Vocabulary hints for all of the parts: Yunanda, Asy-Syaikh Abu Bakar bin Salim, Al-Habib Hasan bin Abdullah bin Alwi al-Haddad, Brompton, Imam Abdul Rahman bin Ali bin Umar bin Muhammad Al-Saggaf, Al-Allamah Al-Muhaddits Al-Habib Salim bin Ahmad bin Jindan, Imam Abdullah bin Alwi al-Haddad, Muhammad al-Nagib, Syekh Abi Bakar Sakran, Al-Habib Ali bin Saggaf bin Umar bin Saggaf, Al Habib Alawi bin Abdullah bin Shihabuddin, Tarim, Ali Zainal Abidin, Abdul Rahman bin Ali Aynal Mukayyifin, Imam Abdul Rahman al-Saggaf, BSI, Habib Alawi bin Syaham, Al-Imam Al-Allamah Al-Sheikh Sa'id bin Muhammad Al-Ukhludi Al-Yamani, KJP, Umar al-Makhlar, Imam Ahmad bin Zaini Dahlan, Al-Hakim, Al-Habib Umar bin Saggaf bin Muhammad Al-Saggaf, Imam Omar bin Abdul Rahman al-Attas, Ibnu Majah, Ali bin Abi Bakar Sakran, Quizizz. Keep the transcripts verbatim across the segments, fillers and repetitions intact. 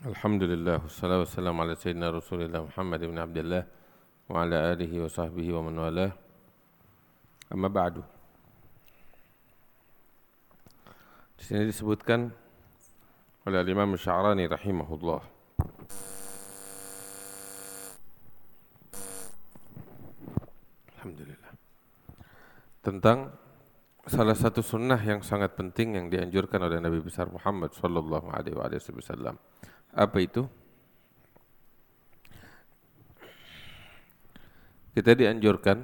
Alhamdulillah, wassalatu wassalamu ala sayyidina Rasulillah Muhammad bin Abdullah wa ala alihi wa sahbihi wa man walah. Amma ba'du. Di sini disebutkan oleh Al-Imam Asy-Sya'rani rahimahullah, alhamdulillah, tentang salah satu sunnah yang sangat penting yang dianjurkan oleh Nabi besar Muhammad sallallahu alaihi wasallam. Apa itu? Kita dianjurkan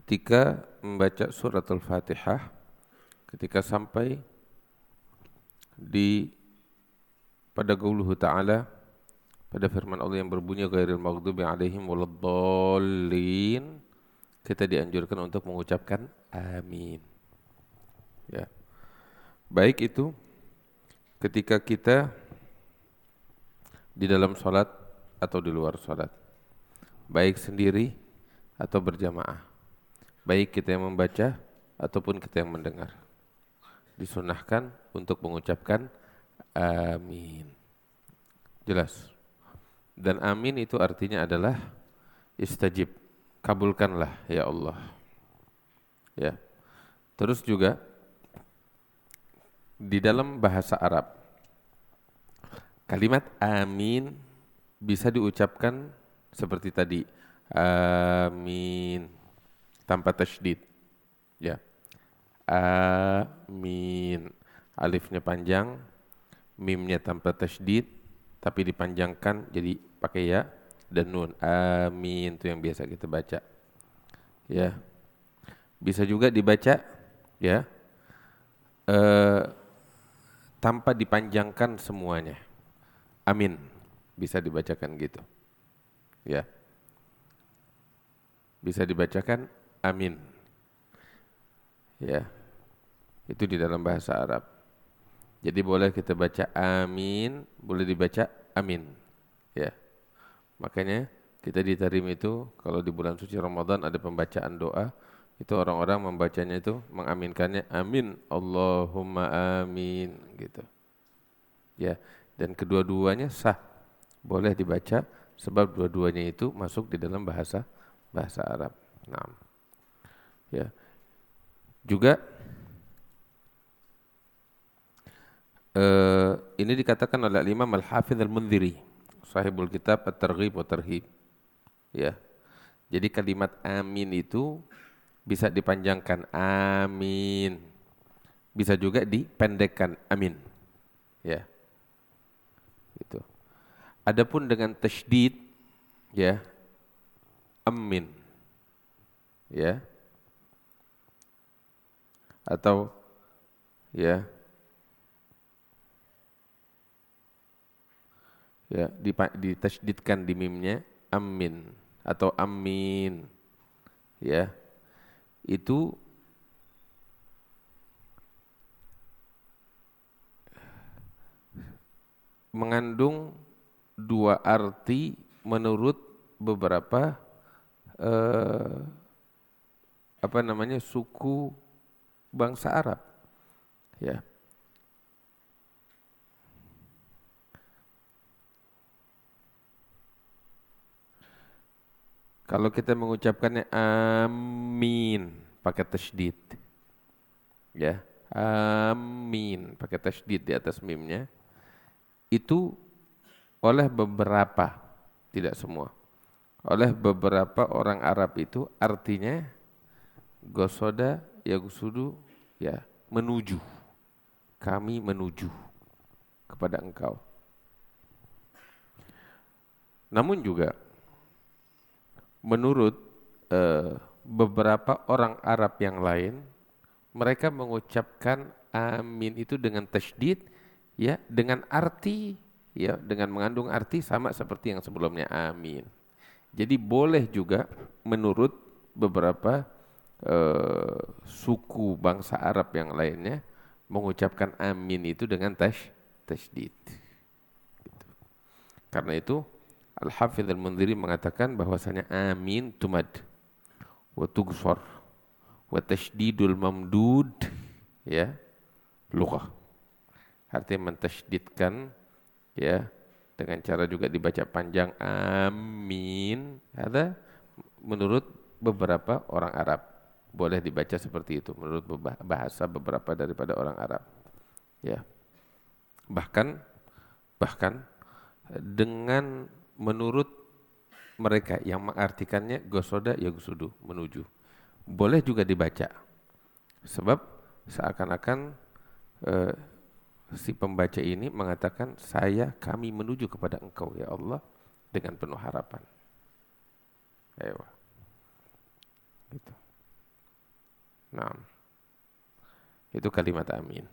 ketika membaca surat Al-Fatihah, ketika sampai di pada qauluhu ta'ala, pada firman Allah yang berbunyi ghairil maghdubi alaihim waladdallin, kita dianjurkan untuk mengucapkan amin. Ya. Baik itu ketika kita di dalam sholat atau di luar sholat, baik sendiri atau berjamaah, baik kita yang membaca ataupun kita yang mendengar, disunahkan untuk mengucapkan amin. Jelas. Dan amin itu artinya adalah istajib, kabulkanlah ya Allah. Ya. Terus juga di dalam bahasa Arab, kalimat amin bisa diucapkan seperti tadi, amin, tanpa tasydid. Ya, amin, alifnya panjang, mimnya tanpa tasydid, tapi dipanjangkan jadi pakai ya dan nun. Amin itu yang biasa kita baca. Ya, bisa juga dibaca ya, Uh, tanpa dipanjangkan semuanya. Amin bisa dibacakan gitu. Ya. Bisa dibacakan amin. Ya. Itu di dalam bahasa Arab. Jadi boleh kita baca amin, boleh dibaca amin. Ya. Makanya kita di Tarim itu kalau di bulan suci Ramadan ada pembacaan doa, itu orang-orang membacanya itu mengaminkannya amin, Allahumma amin gitu. Ya, dan kedua-duanya sah, boleh dibaca sebab dua-duanya itu masuk di dalam bahasa bahasa Arab. Nah. Ya. Juga eh, ini dikatakan oleh Imam Al-Hafiz Al-Mundiri, Sahibul Kitab At-Targhib wa Tarhib. Ya. Jadi kalimat amin itu bisa dipanjangkan amin, bisa juga dipendekkan amin, ya. Itu. Adapun dengan tasydid, ya, amin, ya, atau ya, ya ditasydidkan di mimnya amin atau amin, ya. Itu mengandung dua arti menurut beberapa eh, apa namanya suku bangsa Arab, ya. Kalau kita mengucapkannya amin pakai tasydid, ya, amin pakai tasydid di atas mimnya, itu oleh beberapa, tidak semua, oleh beberapa orang Arab itu artinya gosoda ya gusudu, ya, menuju, kami menuju kepada engkau. Namun juga menurut eh, beberapa orang Arab yang lain, mereka mengucapkan amin itu dengan tasydid, ya, dengan arti, ya, dengan mengandung arti sama seperti yang sebelumnya amin. Jadi boleh juga menurut beberapa eh, suku bangsa Arab yang lainnya mengucapkan amin itu dengan tash, tasydid. Gitu. Karena itu Al-Hafiz Al-Mundiri mengatakan bahwasanya amin tumad wa tughfar wa tasydidul mamdud, ya, lughah. artinya mentasydidkan ya, dengan cara juga dibaca panjang amin. Ada menurut beberapa orang Arab boleh dibaca seperti itu, menurut bahasa beberapa daripada orang Arab ya. Bahkan bahkan dengan menurut mereka yang mengartikannya gosoda ya gosudu, menuju, boleh juga dibaca, sebab seakan-akan eh, si pembaca ini mengatakan, saya, kami menuju kepada engkau ya Allah dengan penuh harapan. Ayo. Gitu. Nah, itu kalimat amin.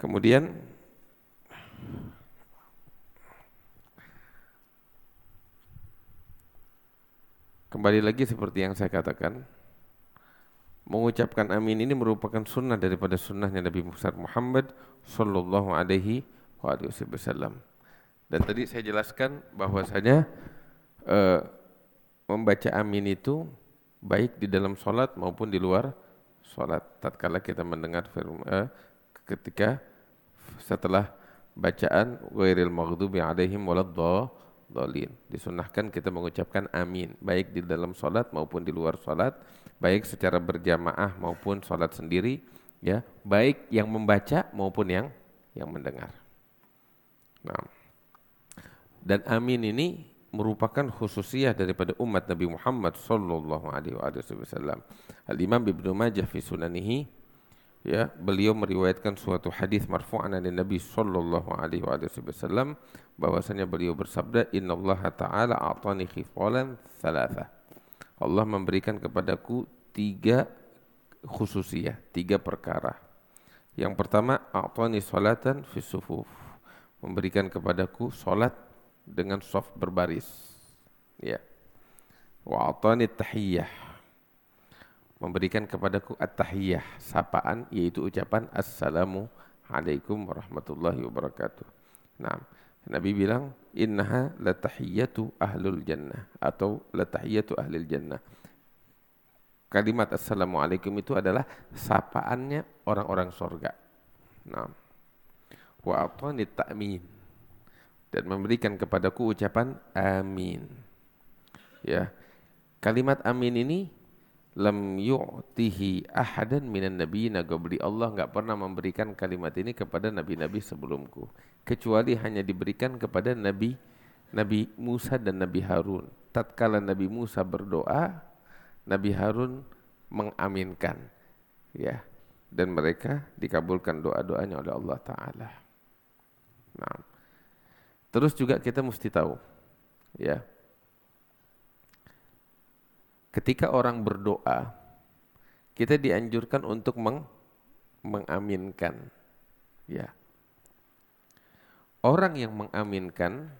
Kemudian kembali lagi seperti yang saya katakan, mengucapkan amin ini merupakan sunnah daripada sunnahnya Nabi Muhammad sallallahu alaihi wasallam. Dan tadi saya jelaskan bahwasanya eh, membaca amin itu baik di dalam salat maupun di luar salat. Tatkala kita mendengar firman, eh, ketika setelah bacaan ghairil maghdubi alaihim waladdallin, disunnahkan kita mengucapkan amin baik di dalam salat maupun di luar salat, baik secara berjamaah maupun salat sendiri ya, baik yang membaca maupun yang yang mendengar. Nah, dan amin ini merupakan khususiyah daripada umat Nabi Muhammad sallallahu alaihi wasallam. Al-Imam Ibnu Majah fi sunanihi ya, beliau meriwayatkan suatu hadis marfu'an dari Nabi sallallahu alaihi wasallam bahwasanya beliau bersabda, innallaha ta'ala a'tani khifalan thalatha. Allah memberikan kepadaku tiga khususiyah, tiga perkara. Yang pertama, a'tani salatan fi sufuf. Memberikan kepadaku salat dengan saf berbaris. Ya. Wa a'tani tahiyyah. Memberikan kepadaku at-tahiyyah, sapaan, yaitu ucapan assalamualaikum warahmatullahi wabarakatuh. Nah, Nabi bilang innaha latahiyyatu ahlul jannah atau latahiyyatu ahlil jannah. Kalimat assalamualaikum itu adalah sapaannya orang-orang surga. Nah, wa atani ta'min, dan memberikan kepadaku ucapan amin. Ya, kalimat amin ini lam yu'tihi ahadan minan nabiyina qabli, Allah enggak pernah memberikan kalimat ini kepada nabi-nabi sebelumku, kecuali hanya diberikan kepada nabi Nabi Musa dan Nabi Harun. Tatkala Nabi Musa berdoa, Nabi Harun mengaminkan ya, dan mereka dikabulkan doa-doanya oleh Allah Taala. Nah, terus juga kita mesti tahu ya, ketika orang berdoa, kita dianjurkan untuk meng- mengaminkan. Ya, orang yang mengaminkan,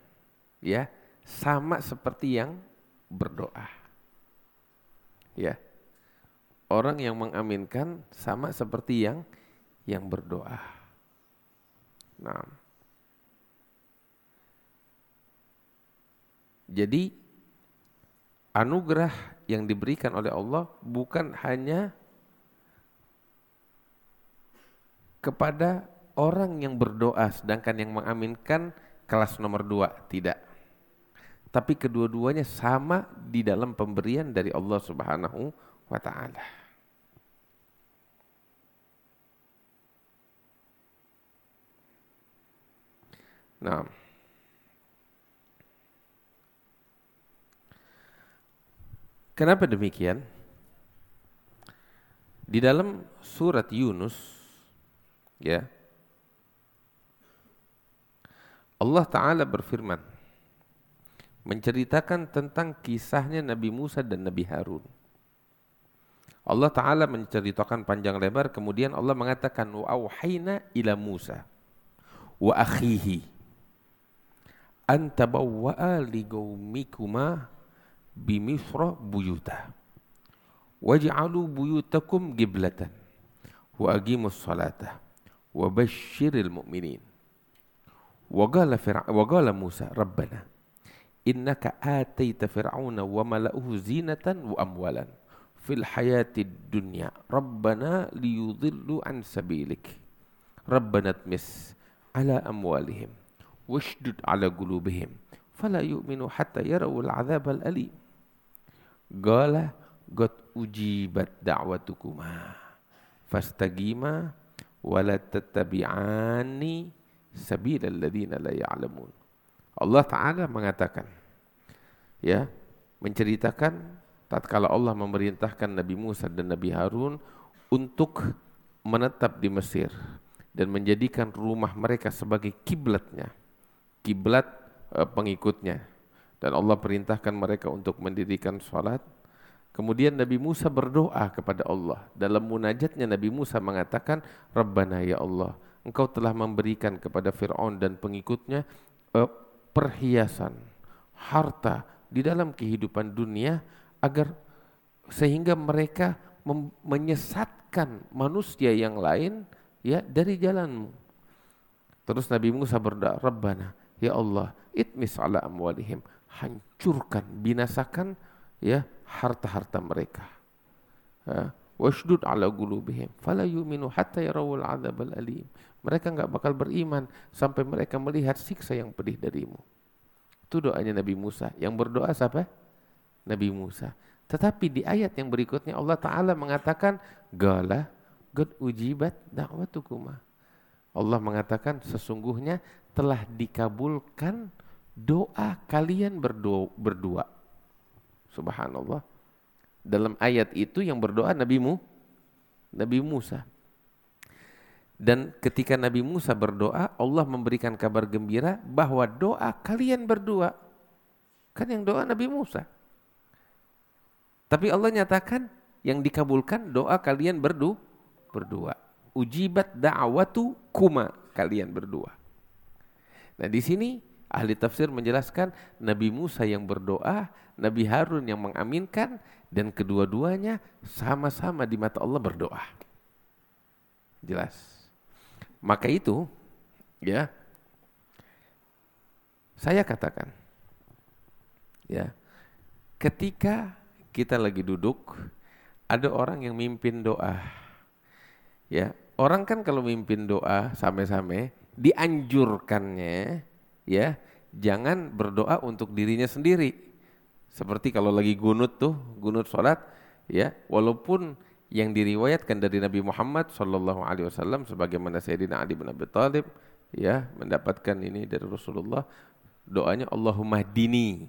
ya sama seperti yang berdoa. Ya, orang yang mengaminkan sama seperti yang yang berdoa. Nah, jadi anugerah yang diberikan oleh Allah bukan hanya kepada orang yang berdoa, sedangkan yang mengaminkan kelas nomor dua, tidak. Tapi kedua-duanya sama di dalam pemberian dari Allah Subhanahu wa Ta'ala. Nah, kenapa demikian? Di dalam surat Yunus ya, Allah Ta'ala berfirman menceritakan tentang kisahnya Nabi Musa dan Nabi Harun. Allah Ta'ala menceritakan panjang lebar, kemudian Allah mengatakan wa auhayna ila Musa wa akhihi an tabawwa'a liqaumikuma bimisra buyuta waj'alu buyutakum qiblatan wa aqimus salata wa basyiril mu'minin wa qala fir'aun wa qala Musa rabbana innaka ataita fir'auna wa mala'uhu zinatan wa amwalan fil hayatid dunya rabbana liyudhillu an sabilik Rabbana tmis ala amwalihim washdud ala qulubihim fala yu'minu hatta yarawul azab al-alim. Qala qad ujibat da'watukuma fastaqima wala tattabi'ani sabilal ladzina la ya'lamun. Allah Ta'ala mengatakan, ya, menceritakan tatkala Allah memerintahkan Nabi Musa dan Nabi Harun untuk menetap di Mesir dan menjadikan rumah mereka sebagai kiblatnya, kiblat pengikutnya, dan Allah perintahkan mereka untuk mendirikan salat. Kemudian Nabi Musa berdoa kepada Allah. Dalam munajatnya Nabi Musa mengatakan, Rabbana ya Allah, Engkau telah memberikan kepada Fir'aun dan pengikutnya eh, perhiasan, harta di dalam kehidupan dunia agar sehingga mereka mem- menyesatkan manusia yang lain, ya, dari jalanmu. Terus Nabi Musa berdoa, Rabbana ya Allah, itmis ala amwalihim, hancurkan, binasakan, ya, harta-harta mereka. Washdud ala qulubihim fala yu'minu hatta yarawul adzabal alim. Mereka enggak bakal beriman sampai mereka melihat siksa yang pedih darimu. Itu doanya Nabi Musa. Yang berdoa siapa? Nabi Musa. Tetapi di ayat yang berikutnya Allah Ta'ala mengatakan, Gala God ujibat da'watukuma. Allah mengatakan sesungguhnya telah dikabulkan doa kalian berdua. Subhanallah. Dalam ayat itu yang berdoa Nabi Mu, Nabi Musa. Dan ketika Nabi Musa berdoa, Allah memberikan kabar gembira bahwa doa kalian berdua. Kan yang doa Nabi Musa. Tapi Allah nyatakan yang dikabulkan doa kalian berdu, berdua. Ujibat da'watu kuma, kalian berdua. Nah, di sini ahli tafsir menjelaskan Nabi Musa yang berdoa, Nabi Harun yang mengaminkan, dan kedua-duanya sama-sama di mata Allah berdoa. Jelas. Maka itu, ya, saya katakan, ya, ketika kita lagi duduk, ada orang yang mimpin doa. Ya, orang kan kalau mimpin doa sama-sama dianjurkannya, ya, jangan berdoa untuk dirinya sendiri. Seperti kalau lagi gunut tuh, gunut sholat, ya, walaupun yang diriwayatkan dari Nabi Muhammad shallallahu alaihi wasallam sebagaimana Sayyidina Ali bin Abi Talib, ya, mendapatkan ini dari Rasulullah, doanya Allahumma hdini,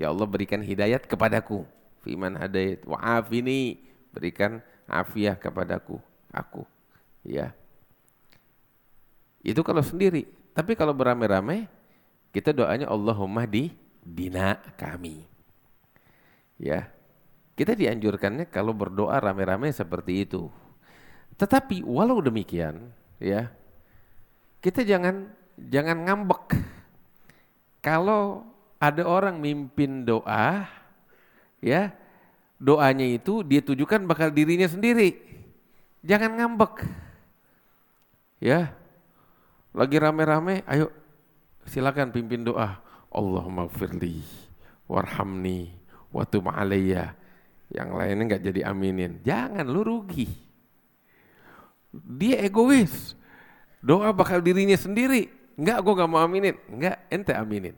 ya Allah berikan hidayat kepadaku, fiman hadait, wa'afini, berikan afiah kepadaku, aku, ya. Itu kalau sendiri. Tapi kalau beramai-ramai, kita doanya Allahumma di dina kami. Ya, kita dianjurkannya kalau berdoa ramai-ramai seperti itu. Tetapi walau demikian, ya, kita jangan jangan ngambek. Kalau ada orang mimpin doa, ya, doanya itu dia tujukan bakal dirinya sendiri. Jangan ngambek. Ya. Lagi rame-rame, ayo silakan pimpin doa. Allahumma firli, warhamni, wa tub alayya. Yang lainnya enggak jadi aminin. Jangan, lu rugi. Dia egois. Doa bakal dirinya sendiri. Enggak, gua enggak mau aminin. Enggak, ente aminin.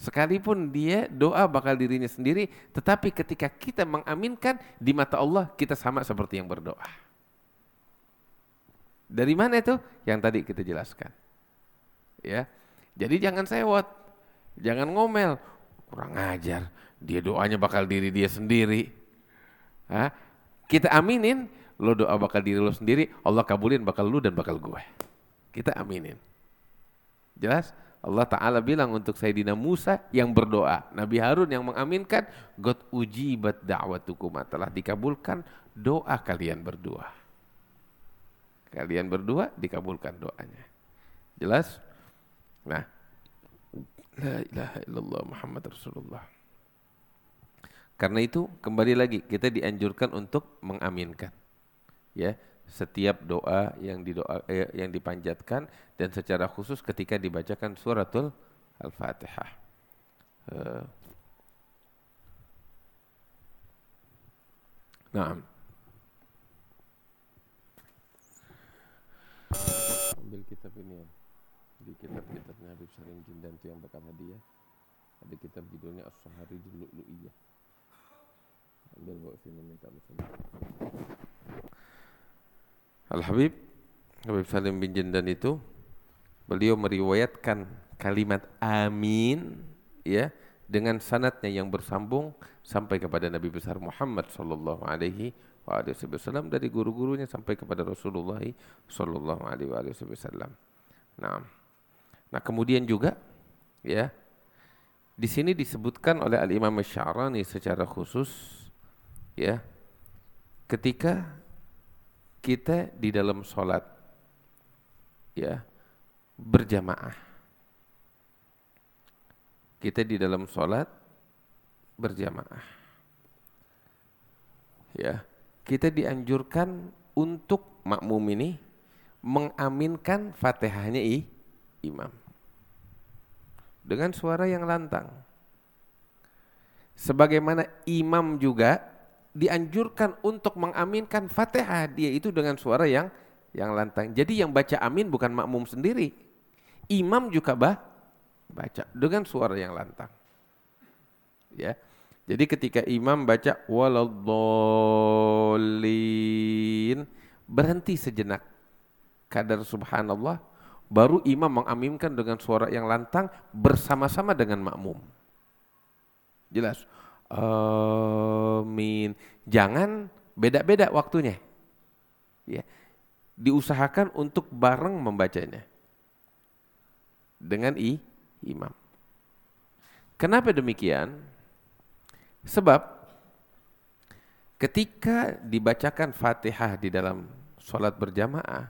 Sekalipun dia doa bakal dirinya sendiri, tetapi ketika kita mengaminkan di mata Allah, kita sama seperti yang berdoa. Dari mana itu? Yang tadi kita jelaskan. Ya. Jadi jangan sewot. Jangan ngomel. Kurang ajar. Dia doanya bakal diri dia sendiri. Hah? Kita aminin, lo doa bakal diri lo sendiri, Allah kabulin bakal lu dan bakal gue. Kita aminin. Jelas? Allah Ta'ala bilang untuk Sayyidina Musa yang berdoa, Nabi Harun yang mengaminkan, God ujibat da'watukuma, telah dikabulkan doa kalian berdua. Kalian berdua dikabulkan doanya. Jelas? Nah, la ilaha illallah Muhammad Rasulullah. Karena itu kembali lagi kita dianjurkan untuk mengaminkan, ya, setiap doa yang didoa eh, yang dipanjatkan, dan secara khusus ketika dibacakan suratul Al-Fatihah. Uh. Nah. kitab ini ya, di kitab-kitabnya Habib Salim Jindan itu yang bakal hadiah. Ada kitab judulnya As-Sahari Dulu'lu'iyah. Ambil bawa filmnya kalau sudah. Al-Habib Habib Salim bin Jindan itu beliau meriwayatkan kalimat amin ya dengan sanadnya yang bersambung sampai kepada Nabi besar Muhammad sallallahu alaihi wasallam dari guru-gurunya sampai kepada Rasulullah sallallahu alaihi wasallam. Nah. Nah, kemudian juga ya di sini disebutkan oleh Al-Imam Asy-Sya'rani secara khusus ya ketika kita di dalam sholat ya berjamaah, kita di dalam sholat berjamaah ya kita dianjurkan untuk makmum ini mengaminkan Fatihahnya i, imam dengan suara yang lantang, sebagaimana imam juga dianjurkan untuk mengaminkan Fatihah dia itu dengan suara yang yang lantang. Jadi yang baca amin bukan makmum sendiri. Imam juga bah, baca dengan suara yang lantang. Ya. Jadi ketika imam baca waladhdallin berhenti sejenak kadar subhanallah, baru imam mengaminkan dengan suara yang lantang bersama-sama dengan makmum. Jelas. Amin. Jangan beda-beda waktunya. Ya. Diusahakan untuk bareng membacanya dengan i imam. Kenapa demikian? Sebab ketika dibacakan Fatihah di dalam sholat berjamaah,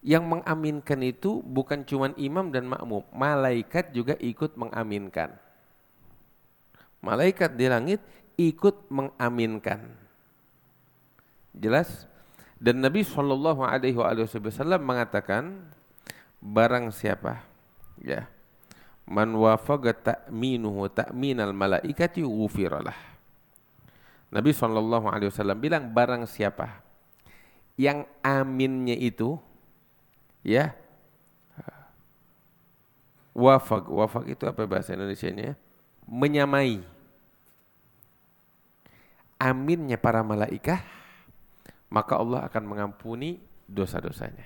yang mengaminkan itu bukan cuma imam dan makmum, malaikat juga ikut mengaminkan. Malaikat di langit ikut mengaminkan. Jelas? Dan Nabi sallallahu alaihi wasallam mengatakan barang siapa ya man wafaqa ta'minuhu ta'minal malaikati ghufiralah. Nabi sallallahu alaihi wasallam bilang barang siapa yang aminnya itu ya wafaq, wafaq itu apa bahasa Indonesianya? Menyamai. Aminnya para malaikah, maka Allah akan mengampuni dosa-dosanya.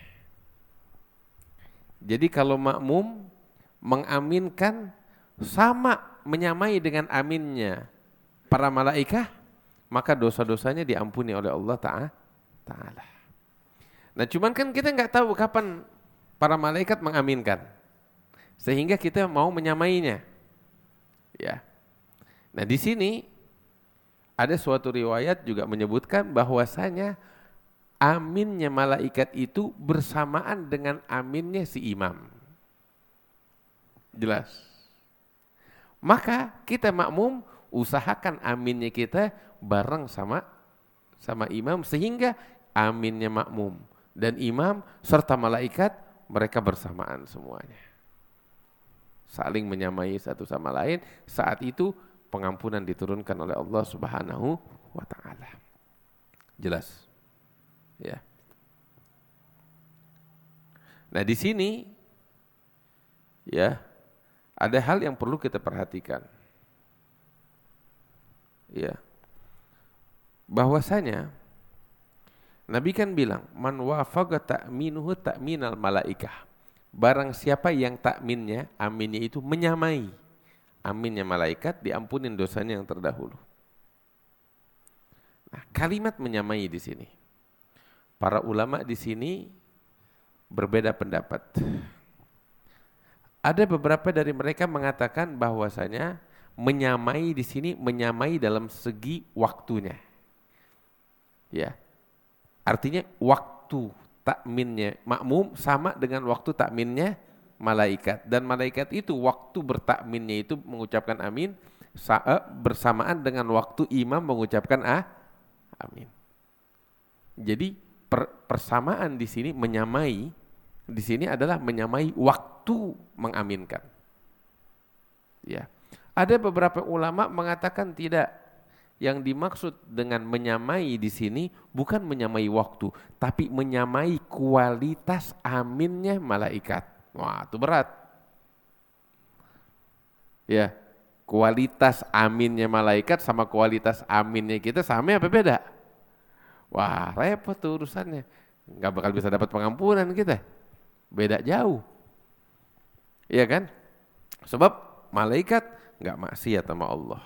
Jadi kalau makmum mengaminkan sama menyamai dengan aminnya para malaikah, maka dosa-dosanya diampuni oleh Allah Ta'ala. Nah cuman kan kita gak tahu kapan para malaikat mengaminkan, sehingga kita mau menyamainya. Ya. Nah di sini ada suatu riwayat juga menyebutkan bahwasanya aminnya malaikat itu bersamaan dengan aminnya si imam. Jelas. Maka kita makmum usahakan aminnya kita bareng sama sama imam sehingga aminnya makmum dan imam serta malaikat mereka bersamaan semuanya. Saling menyamai satu sama lain, saat itu pengampunan diturunkan oleh Allah Subhanahu wa ta'ala. Jelas. Ya. Nah, di sini ya, ada hal yang perlu kita perhatikan. Ya. Bahwasanya Nabi kan bilang, "Man wafaqa ta'minuhu ta'minal malaikah." Barang siapa yang takminnya, aminnya itu menyamai aminnya malaikat, diampunin dosanya yang terdahulu. Nah, kalimat menyamai di sini. Para ulama di sini berbeda pendapat. Ada beberapa dari mereka mengatakan bahwasanya menyamai di sini menyamai dalam segi waktunya. Ya. Artinya waktu takminnya makmum sama dengan waktu takminnya malaikat, dan malaikat itu waktu bertakminnya itu mengucapkan amin bersamaan dengan waktu imam mengucapkan ah amin. Jadi per, persamaan di sini menyamai di sini adalah menyamai waktu mengaminkan. Ya. Ada beberapa ulama mengatakan tidak, yang dimaksud dengan menyamai di sini bukan menyamai waktu, tapi menyamai kualitas aminnya malaikat. Wah, itu berat. Ya, kualitas aminnya malaikat sama kualitas aminnya kita sama apa beda? Wah, repot tuh urusannya. Gak bakal bisa dapat pengampunan kita. Beda jauh. Iya kan? Sebab malaikat gak maksiat sama Allah.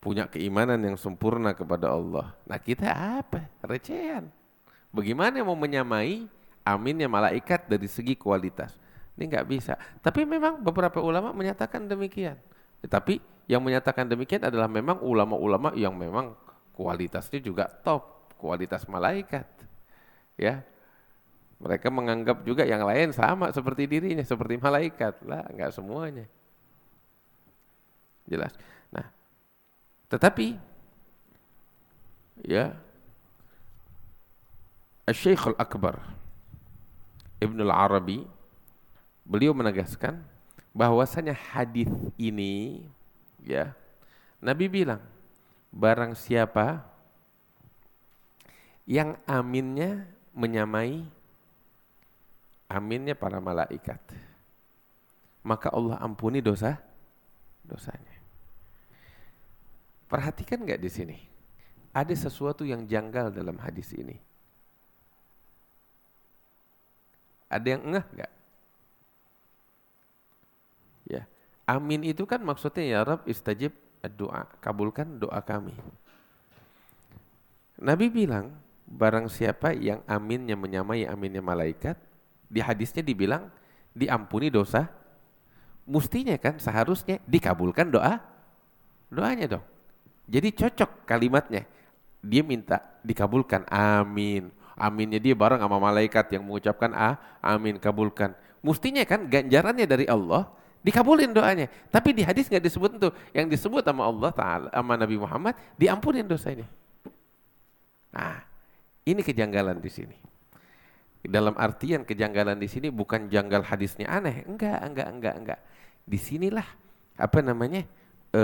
Punya keimanan yang sempurna kepada Allah. Nah kita apa? Recehan. Bagaimana mau menyamai aminnya malaikat dari segi kualitas? Ini gak bisa. Tapi memang beberapa ulama menyatakan demikian. Tapi yang menyatakan demikian adalah memang ulama-ulama yang memang kualitasnya juga top, kualitas malaikat. Ya, mereka menganggap juga yang lain sama seperti dirinya, seperti malaikat. Lah, enggak semuanya. Jelas. Nah, tetapi ya Asy-Syaikh Al-Akbar Ibnu Arabi beliau menegaskan bahwasanya hadis ini, ya, Nabi bilang, barang siapa yang aminnya menyamai aminnya para malaikat, maka Allah ampuni dosa dosanya. Perhatikan nggak di sini? Ada sesuatu yang janggal dalam hadis ini. Ada yang ngeh nggak? Ya, amin itu kan maksudnya ya Rabb istajib doa, kabulkan doa kami. Nabi bilang barang siapa yang aminnya menyamai aminnya malaikat, di hadisnya dibilang diampuni dosa. Mestinya kan seharusnya dikabulkan doa doanya dong. Jadi cocok kalimatnya. Dia minta dikabulkan, amin. Aminnya dia bareng sama malaikat yang mengucapkan ah, amin, kabulkan. Mestinya kan ganjarannya dari Allah, dikabulin doanya. Tapi di hadis nggak disebut itu. Yang disebut sama Allah Ta'ala, sama Nabi Muhammad, diampunin dosanya. Nah, ini kejanggalan di sini. Dalam artian kejanggalan di sini bukan janggal hadisnya aneh, enggak, enggak, enggak, enggak. Disinilah apa namanya e,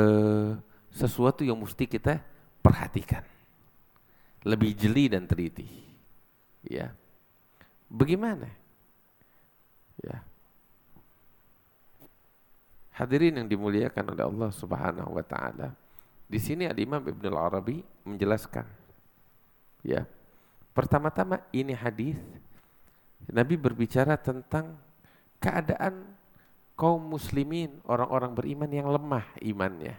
sesuatu yang mesti kita perhatikan, lebih jeli dan teliti. Ya, bagaimana? Ya. Hadirin yang dimuliakan oleh Allah Subhanahu wa taala. Di sini Al-Imam Ibnu Arabi menjelaskan. Ya. Pertama-tama ini hadis Nabi berbicara tentang keadaan kaum muslimin, orang-orang beriman yang lemah imannya.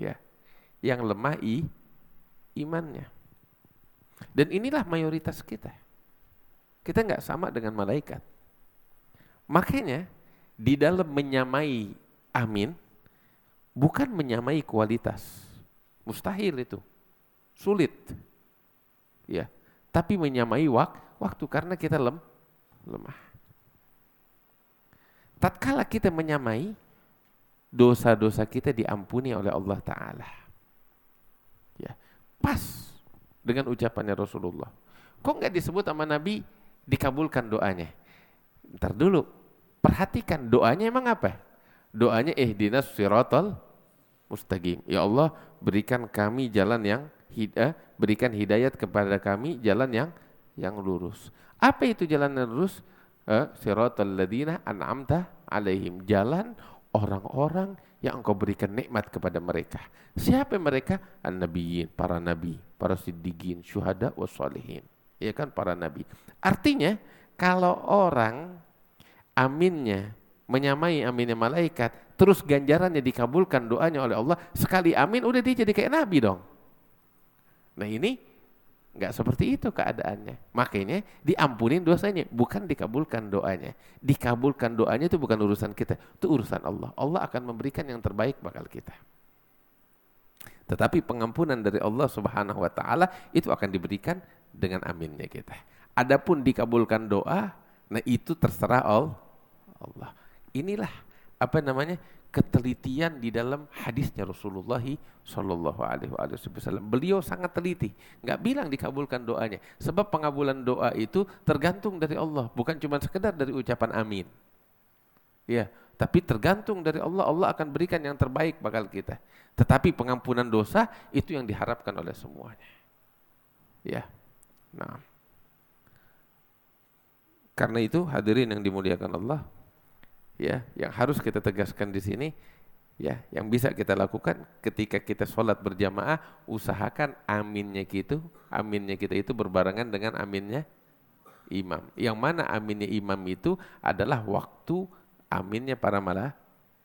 Ya. Yang lemah i, imannya. Dan inilah mayoritas kita. Kita enggak sama dengan malaikat. Makanya di dalam menyamai amin, bukan menyamai kualitas. Mustahil itu. Sulit. Ya, tapi menyamai wak, waktu karena kita lem, lemah. Tatkala kita menyamai, dosa-dosa kita diampuni oleh Allah Ta'ala. Ya, pas dengan ucapannya Rasulullah. Kok gak disebut sama Nabi dikabulkan doanya? Ntar dulu. Perhatikan doanya emang apa? Doanya ihdinas siratal mustaqim. Ya Allah, berikan kami jalan yang hidayah, berikan hidayat kepada kami jalan yang yang lurus. Apa itu jalan yang lurus? Eh, siratal ladzina an'amta alaihim. Jalan orang-orang yang engkau berikan nikmat kepada mereka. Siapa mereka? An-nabiyyin, para nabi, para siddiqin, syuhada wassalihin. Ya kan, para nabi. Artinya kalau orang aminnya menyamai aminnya malaikat, terus ganjarannya dikabulkan doanya oleh Allah, sekali amin udah dia jadi kayak nabi dong. Nah ini gak seperti itu keadaannya. Makanya diampunin dosanya, bukan dikabulkan doanya. Dikabulkan doanya itu bukan urusan kita, itu urusan Allah. Allah akan memberikan yang terbaik bakal kita. Tetapi pengampunan dari Allah Subhanahu wa taala itu akan diberikan dengan aminnya kita. Adapun dikabulkan doa, nah itu terserah Allah. Allah. Inilah apa namanya ketelitian di dalam hadisnya Rasulullah Shallallahu Alaihi Wasallam. Beliau sangat teliti, nggak bilang dikabulkan doanya. Sebab pengabulan doa itu tergantung dari Allah, bukan cuma sekedar dari ucapan amin. Ya, Tapi tergantung dari Allah, Allah akan berikan yang terbaik bakal kita. Tetapi pengampunan dosa itu yang diharapkan oleh semuanya. Ya. Nah. Karena itu hadirin yang dimuliakan Allah, ya, yang harus kita tegaskan di sini, ya, yang bisa kita lakukan ketika kita sholat berjamaah, usahakan aminnya kita, aminnya kita itu berbarengan dengan aminnya imam. Yang mana aminnya imam itu adalah waktu aminnya para malah,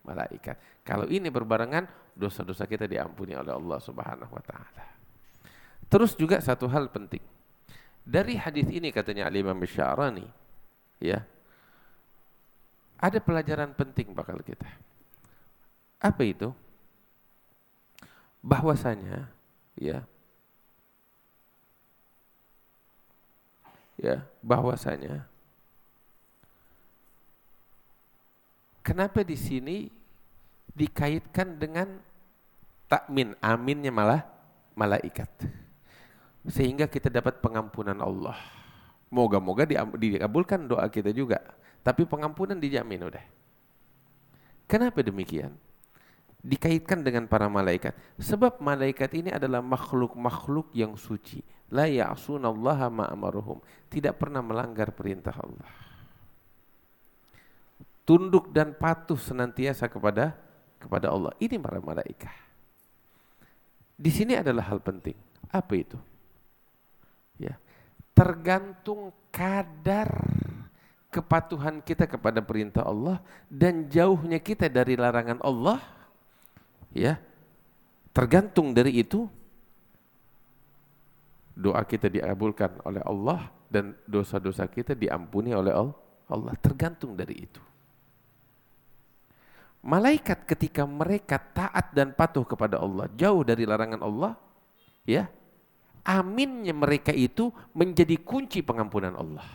malaikat. Kalau ini berbarengan, dosa-dosa kita diampuni oleh Allah Subhanahu wa taala. Terus juga satu hal penting. Dari hadis ini katanya Al-Imam Asy-Sya'rani, ya, ada pelajaran penting bakal kita. Apa itu? Bahwasanya, ya, ya, bahwasanya, kenapa di sini dikaitkan dengan takmin, aminnya malah malaikat, sehingga kita dapat pengampunan Allah. Moga-moga dikabulkan doa kita juga. Tapi pengampunan dijamin udah. Kenapa demikian? Dikaitkan dengan para malaikat. Sebab malaikat ini adalah makhluk-makhluk yang suci. La ya'sunallaha ma amaruhum. Tidak pernah melanggar perintah Allah. Tunduk dan patuh senantiasa kepada kepada Allah. Ini para malaikat. Di sini adalah hal penting. Apa itu? Ya. Tergantung kadar kepatuhan kita kepada perintah Allah dan jauhnya kita dari larangan Allah, ya, tergantung dari itu doa kita diabulkan oleh Allah dan dosa-dosa kita diampuni oleh Allah, tergantung dari itu. Malaikat ketika mereka taat dan patuh kepada Allah, jauh dari larangan Allah, ya, aminnya mereka itu menjadi kunci pengampunan Allah.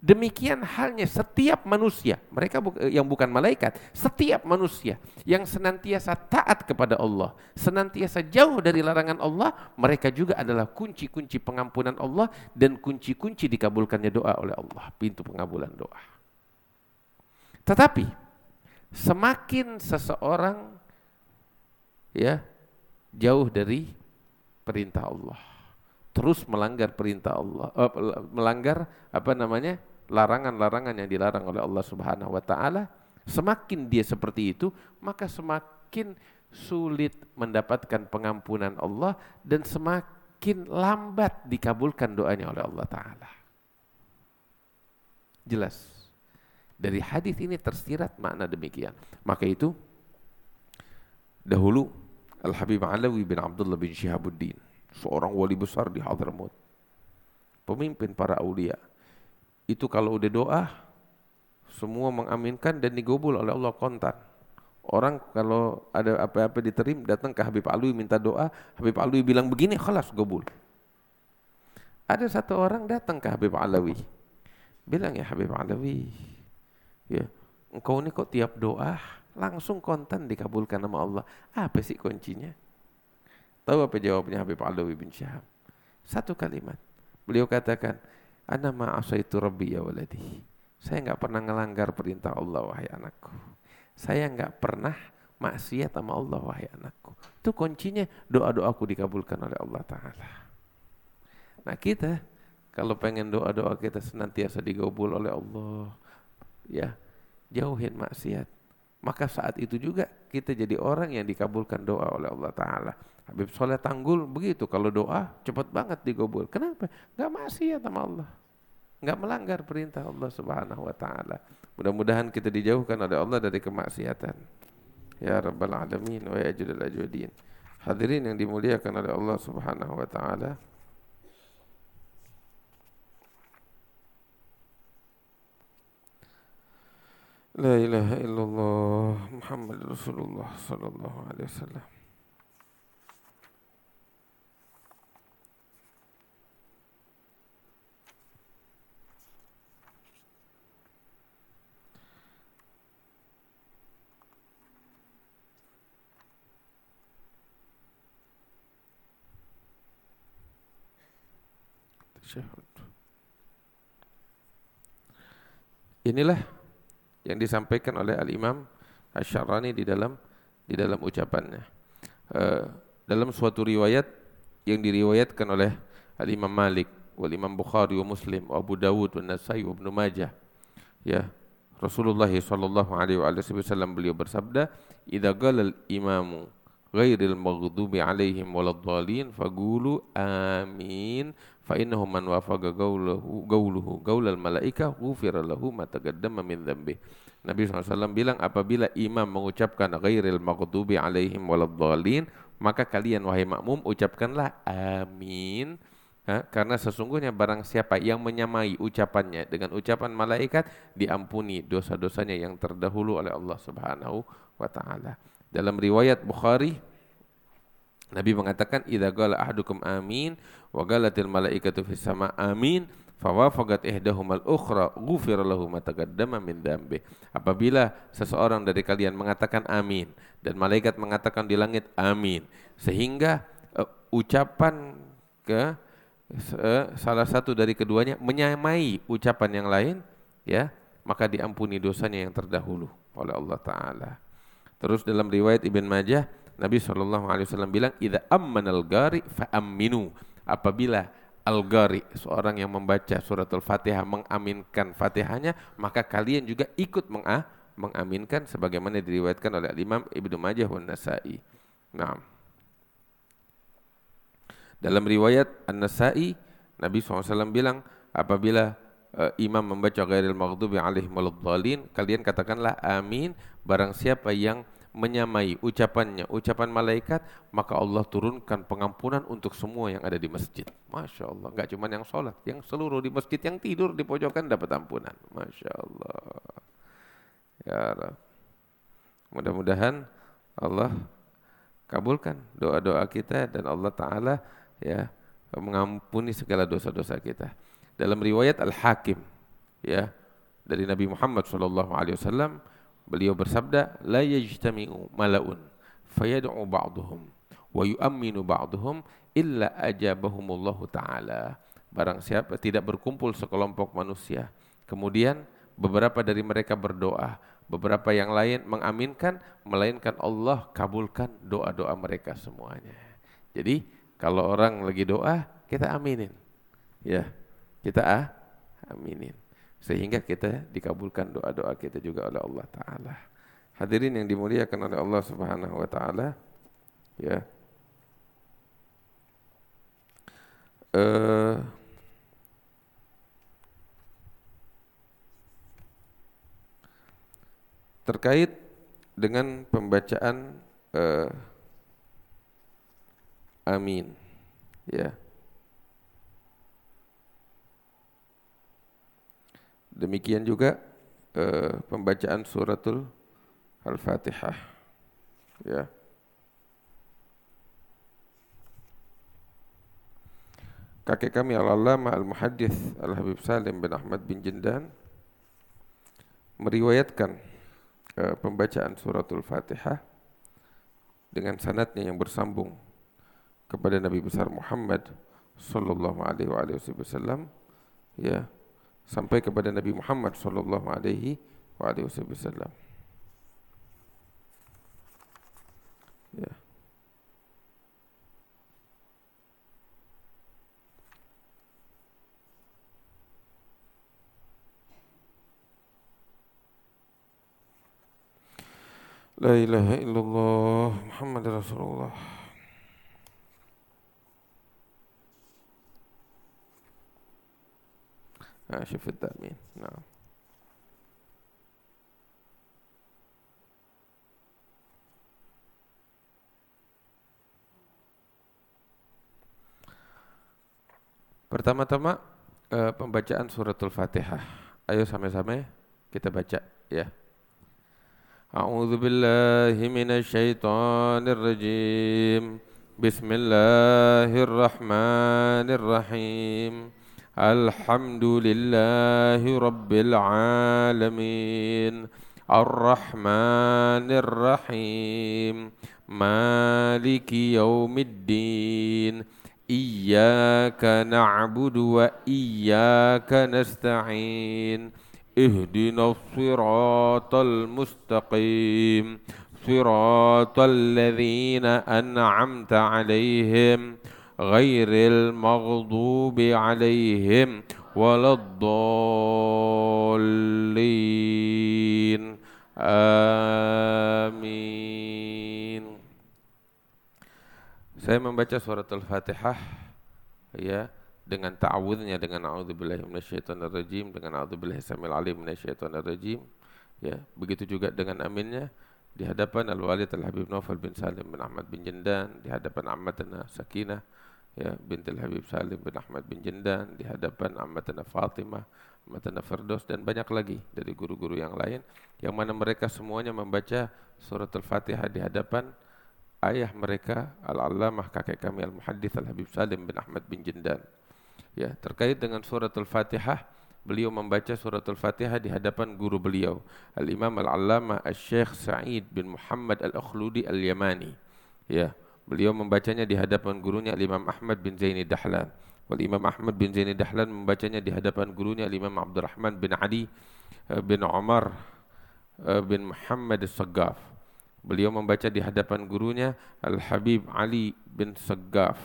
Demikian halnya setiap manusia, mereka yang bukan malaikat, setiap manusia yang senantiasa taat kepada Allah, senantiasa jauh dari larangan Allah, mereka juga adalah kunci-kunci pengampunan Allah dan kunci-kunci dikabulkannya doa oleh Allah, pintu pengabulan doa. Tetapi semakin seseorang, ya, jauh dari perintah Allah, terus melanggar perintah Allah, eh, melanggar apa namanya larangan-larangan yang dilarang oleh Allah Subhanahu wa taala, semakin dia seperti itu, maka semakin sulit mendapatkan pengampunan Allah dan semakin lambat dikabulkan doanya oleh Allah taala. Jelas. Dari hadis ini tersirat makna demikian. Maka itu dahulu Al Habib Alawi bin Abdullah bin Shihabuddin, seorang wali besar di Hadramut, pemimpin para aulia, itu kalau udah doa semua mengaminkan dan digobol oleh Allah kontan. Orang kalau ada apa-apa diterim datang ke Habib Alawi minta doa, Habib Alawi bilang begini, khalas gobol. Ada satu orang datang ke Habib Alawi, bilang, ya Habib Alawi, ya, engkau ini kok tiap doa langsung kontan dikabulkan nama Allah. Apa sih kuncinya? Tahu apa jawabnya Habib Alawi bin Syaham? Satu kalimat. Beliau katakan, "Ana ma asaitu rabbi ya waladi." Saya enggak pernah ngelanggar perintah Allah wahai anakku. Saya enggak pernah maksiat sama Allah wahai anakku. Itu kuncinya, doa-doaku dikabulkan oleh Allah taala. Nah, kita kalau pengen doa-doa kita senantiasa digabul oleh Allah, ya, jauhin maksiat. Maka saat itu juga kita jadi orang yang dikabulkan doa oleh Allah Ta'ala. Habib Soleh Tanggul begitu, kalau doa cepat banget digobol. Kenapa? Gak maksiat sama Allah, gak melanggar perintah Allah Subhanahu Wa Ta'ala. Mudah-mudahan kita dijauhkan oleh Allah dari kemaksiatan, ya Rabbal Alamin wa ya Ajudal Ajudin. Hadirin yang dimuliakan oleh Allah Subhanahu Wa Ta'ala, La ilaha illallah Muhammad Rasulullah sallallahu alaihi wasallam. Inilah yang disampaikan oleh Al-Imam Asy-Sya'rani di dalam di dalam ucapannya. Uh, dalam suatu riwayat yang diriwayatkan oleh Al-Imam Malik, wal Imam Bukhari wa Muslim, wa Abu Dawud wa Nasai wa Ibnu Majah. Ya, Rasulullah sallallahu alaihi wasallam beliau bersabda, "Idza qala al-imamu ghairil maghdubi alaihim waladdallin faqulu amin fa innahu man wafaqa qawluhu qawluhu qaulal malaika ghufira lahu ma taqaddama min dhanbi." Nabi sallallahu alaihi wasallam bilang, apabila imam mengucapkan ghairil maghdubi alaihim waladdallin, maka kalian wahai makmum ucapkanlah amin, ha? Karena sesungguhnya barang siapa yang menyamai ucapannya dengan ucapan malaikat diampuni dosa-dosanya yang terdahulu oleh Allah Subhanahu wa taala. Dalam riwayat Bukhari, Nabi mengatakan, "Idza qala ahadukum amin wa qalatil malaikatu fis sama amin fa wafaqat ihdahumal ukhra ghufira lahu ma taqaddama min dzambi." Apabila seseorang dari kalian mengatakan amin dan malaikat mengatakan di langit amin, sehingga uh, ucapan ke uh, salah satu dari keduanya menyamai ucapan yang lain, ya, maka diampuni dosanya yang terdahulu oleh Allah Taala. Terus dalam riwayat Ibnu Majah, Nabi sallallahu alaihi wasallam bilang, "Idza ammanal gari fa'aminu." Apabila al-gari, seorang yang membaca surat al-Fatihah, mengaminkan Fatihahnya, maka kalian juga ikut mengah, mengaminkan sebagaimana diriwayatkan oleh Imam Ibnu Majah wa Nasa'i. Naam. Dalam riwayat An-Nasa'i, Nabi sallallahu alaihi wasallam bilang, apabila Uh, imam membaca ghairil maghdubi alaihim waladdallin, kalian katakanlah amin. Barang siapa yang menyamai ucapannya ucapan malaikat, maka Allah turunkan pengampunan untuk semua yang ada di masjid. Masya Allah, gak cuma yang sholat, yang seluruh di masjid, yang tidur di pojokan dapat ampunan. Masya Allah, ya Rab. Mudah-mudahan Allah kabulkan doa-doa kita dan Allah Ta'ala, ya, mengampuni segala dosa-dosa kita. Dalam riwayat Al-Hakim, ya, dari Nabi Muhammad sallallahu alaihi wasallam, beliau bersabda, "La yajtami'u mala'un fayad'u ba'duhum wa yu'minu ba'duhum illa ajabahumullahu ta'ala." Barang siapa tidak berkumpul sekelompok manusia, kemudian beberapa dari mereka berdoa, beberapa yang lain mengaminkan, melainkan Allah kabulkan doa-doa mereka semuanya. Jadi kalau orang lagi doa, kita aminin, ya, kita ah, aminin, sehingga kita dikabulkan doa-doa kita juga oleh Allah Ta'ala. Hadirin yang dimuliakan oleh Allah Subhanahu wa Ta'ala, ya, uh, terkait dengan pembacaan uh, amin, ya. Demikian juga uh, pembacaan suratul Al-Fatihah, ya. Kakek kami Al-Allamah Al-Muhaddits Al-Habib Salim bin Ahmad bin Jindan meriwayatkan uh, pembacaan suratul Fatihah dengan sanadnya yang bersambung kepada Nabi besar Muhammad sallallahu alaihi wasallam, ya, sampai kepada Nabi Muhammad sallallahu alaihi wasallam. Ya. La ilaha illallah Muhammadur Rasulullah. I should fit that mean. No. Pertama-tama uh, pembacaan suratul Fatihah. Ayo sama-sama kita baca, ya. A'udzu billahi minasy syaithanir rajim. Bismillahirrahmanirrahim. Alhamdulillahi Rabbil Alamin, Ar-Rahmanir Rahim, Maliki Yawmiddin, Iyyaka na'budu wa Iyyaka nasta'in, اهدنا الصراط المستقيم صراط الذين أنعمت عليهم غير المغضوب عليهم ولا الضالين آمين. Saya membaca surat Al-Fatihah ya dengan ta'awudnya dengan a'udzubillahi minasyaitonirrajim dengan a'udzubillahi samil alim minasyaitonirrajim ya, begitu juga dengan aminnya di hadapan al-walid al-habib Naufal bin Salim bin Ahmad bin Jindan, di hadapan ammatana Sakinah ya bintul Habib Salim bin Ahmad bin Jindan, di hadapan ammatana Fatimah, ammatana Ferdos dan banyak lagi dari guru-guru yang lain yang mana mereka semuanya membaca surat Al-Fatihah di hadapan ayah mereka al-allamah kakek kami al-muhaddits al-habib Salim bin Ahmad bin Jindan. Ya, terkait dengan surat Al-Fatihah, beliau membaca surat Al-Fatihah di hadapan guru beliau, Al-Imam Al-Allamah Al-Sheikh Sa'id bin Muhammad Al-Ukhludi Al-Yamani. Ya, beliau membacanya di hadapan gurunya Imam Ahmad bin Zaini Dahlan. Wal Imam Ahmad bin Zaini Dahlan membacanya di hadapan gurunya Imam Abdul Rahman bin Ali bin Umar bin Muhammad Al-Saggaf. Beliau membaca di hadapan gurunya Al-Habib Ali bin Saggaf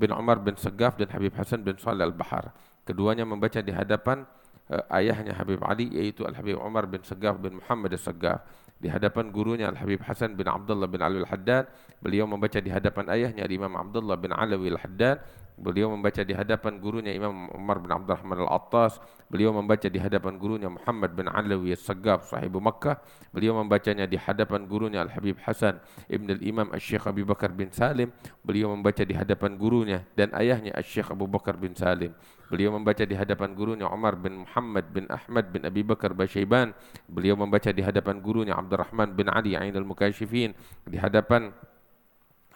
bin Umar bin Saggaf dan Habib Hasan bin Salah Al-Bahar. Keduanya membaca di hadapan uh, ayahnya Habib Ali yaitu Al-Habib Umar bin Saggaf bin Muhammad Al-Saggaf. Di hadapan gurunya Al-Habib Hasan bin Abdullah bin Alwi al-Haddad, beliau membaca di hadapan ayahnya Imam Abdullah bin Alwi al-Haddad, beliau membaca di hadapan gurunya Imam Omar bin Abdul Rahman al-Attas, beliau membaca di hadapan gurunya Muhammad bin Alwi al-Saggaf sahibu Makkah, beliau membacanya di hadapan gurunya Al-Habib Hasan ibn al-Imam Asy-Syaikh Abi Bakar bin Salim, beliau membaca di hadapan gurunya dan ayahnya Asy-Syaikh Abu Bakar bin Salim. Beliau membaca di hadapan gurunya Umar bin Muhammad bin Ahmad bin Abi Bakar bin Syaiban. Beliau membaca di hadapan gurunya Abdul Rahman bin Ali Aynal Mukayyifin, di hadapan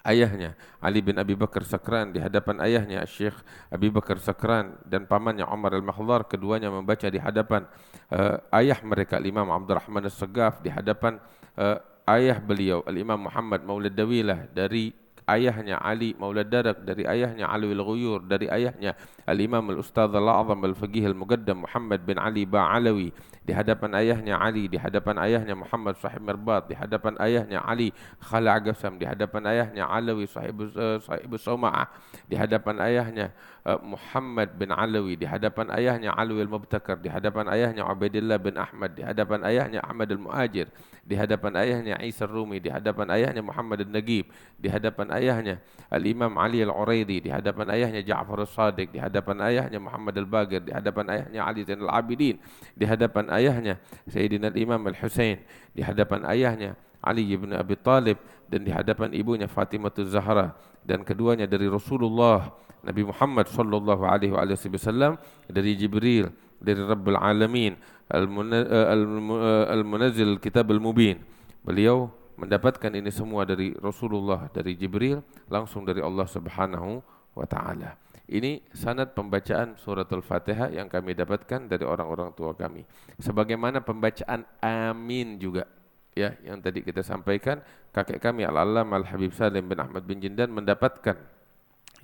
ayahnya Ali bin Abi Bakar Sakran, di hadapan ayahnya Syekh Abi Bakar Sakran dan pamannya Umar al-Makhlar. Keduanya membaca di hadapan uh, ayah mereka Imam Abdul Rahman al-Saggaf, di hadapan uh, ayah beliau Al-Imam Muhammad Mawladawilah dari ayahnya Ali Mauladarak, dari ayahnya Alwi al-Ghuyur, dari ayahnya Al-Imam Al-Ustadz Al-A'zam Al-Faqih Al-Muqaddam Muhammad bin Ali Ba'alawi, di hadapan ayahnya Ali, di hadapan ayahnya Muhammad Sahib Mirbat, di hadapan ayahnya Ali Khala Agasam, di hadapan ayahnya Alawi Sahib uh, Sahib Suma'ah, di hadapan ayahnya uh, Muhammad bin Alawi, di hadapan ayahnya Alwi Al-Mubtakar, di hadapan ayahnya Ubaidillah bin Ahmad, di hadapan ayahnya Ahmad Al-Muajir, di hadapan ayahnya Isa Rumi, di hadapan ayahnya Muhammad Al-Nagib, di hadapan ayahnya Al-Imam Ali Al-Uraidi, di hadapan ayahnya Ja'far As-Sadiq, di hadapan ayahnya Muhammad Al-Baqir, di hadapan ayahnya Ali Zainal Abidin, di hadapan ayahnya Sayyidina Al-Imam Al-Husain, di hadapan ayahnya Ali bin Abi Talib dan di hadapan ibunya Fatimah Az-Zahra, dan keduanya dari Rasulullah Nabi Muhammad sallallahu alaihi wasallam, dari Jibril, dari Rabbul Alamin Al-Munazzil Kitab Al-Mubin. Beliau mendapatkan ini semua dari Rasulullah, dari Jibril, langsung dari Allah Subhanahu wa Ta'ala. Ini sanad pembacaan surat Al-Fatihah yang kami dapatkan dari orang-orang tua kami. Sebagaimana pembacaan amin juga ya, yang tadi kita sampaikan, kakek kami Al-Allamah Al-Habib Salim bin Ahmad bin Jindan mendapatkan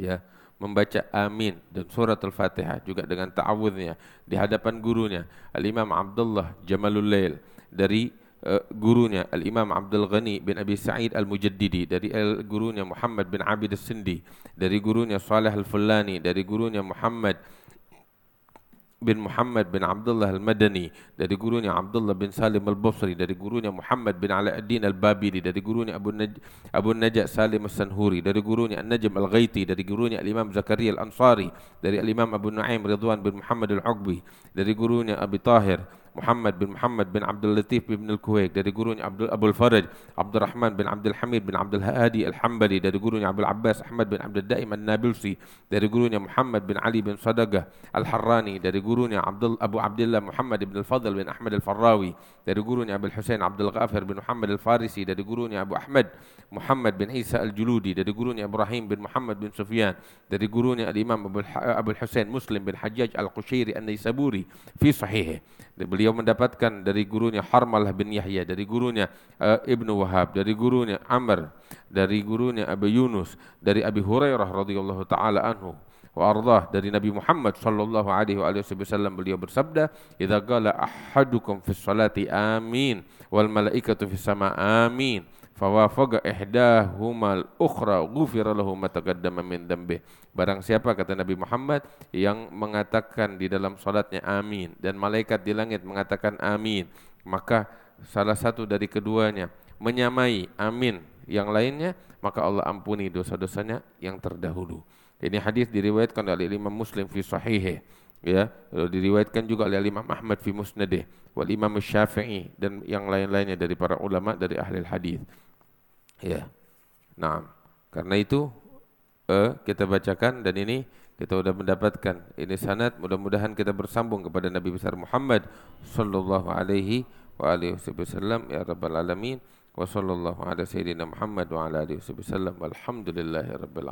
ya membaca amin dan surat Al-Fatihah juga dengan ta'awudnya di hadapan gurunya Al-Imam Abdullah Jamalul Lail, dari Uh, gurunya Al-Imam Abdul Ghani bin Abi Sa'id Al-Mujaddidi, dari al- gurunya Muhammad bin Abid As-Sindi, dari gurunya Saleh Al-Fullani, dari gurunya Muhammad bin Muhammad bin Abdullah Al-Madani, dari gurunya Abdullah bin Salim Al-Basri, dari gurunya Muhammad bin Alauddin Al-Babili, dari gurunya Abu Naj- Abu Najah Salim As-Sanhuri, dari gurunya An-Najm Al-Ghaiti, dari gurunya Al-Imam Zakaria Al-Ansari, dari Al-Imam Abu Nu'aim Ridwan bin Muhammad Al-Uqbi, dari gurunya Abi Tahir Muhammad bin Muhammad bin Abdul Latif bin Al-Kuwaik, dari gurunya Abdul Abul Faraj Abdul Rahman bin Abdul Hamid bin Abdul Hadi Al-Hambali, dari gurunya Abdul Abbas Ahmad bin Abdul Daim An-Nabilsi, dari gurunya Muhammad bin Ali bin Sadaqah Al-Harrani, dari gurunya Abdul Abu Abdullah Muhammad bin Al-Fadl bin Ahmad Al-Farrawi, dari gurunya Abul Husain Abdul Ghafir bin Muhammad Al-Farisi, dari gurunya Abu Ahmad Muhammad bin Isa Al-Juludi, dari gurunya Ibrahim bin Muhammad bin Sufyan, dari gurunya Al-Imam Abul Husain Muslim bin Hajjaj Al-Qushairi An-Naisaburi fi Sahih. Beliau mendapatkan dari gurunya Harmalah bin Yahya, dari gurunya uh, Ibnu Wahab, dari gurunya Amr, dari gurunya Abi Yunus, dari Abi Hurairah radhiyallahu taala anhu wa ardhah dari Nabi Muhammad sallallahu alaihi wasallam, beliau bersabda, idza qala ahadukum fi sholati amin wal malaikatu fis sama amin fawafaqa ihdahumal ukhra ghufira lahu ma taqaddama min dhanbi. Barang siapa, kata Nabi Muhammad, yang mengatakan di dalam salatnya amin dan malaikat di langit mengatakan amin, maka salah satu dari keduanya menyamai amin yang lainnya, maka Allah ampuni dosa-dosanya yang terdahulu. Ini hadis diriwayatkan oleh Imam Muslim fi Sahihih, ya, diriwayatkan juga oleh Imam Ahmad fi Musnadih, wal Imam Syafi'i dan yang lain-lainnya dari para ulama dari ahli hadis. Ya. Nah, karena itu eh, kita bacakan, dan ini kita sudah mendapatkan ini sanad, mudah-mudahan kita bersambung kepada Nabi besar Muhammad sallallahu alaihi wa alihi wasallam ya rabbal alamin. Wa sallallahu ala sayyidina Muhammad wa ala alihi wasallam. Alhamdulillahirabbil alamin.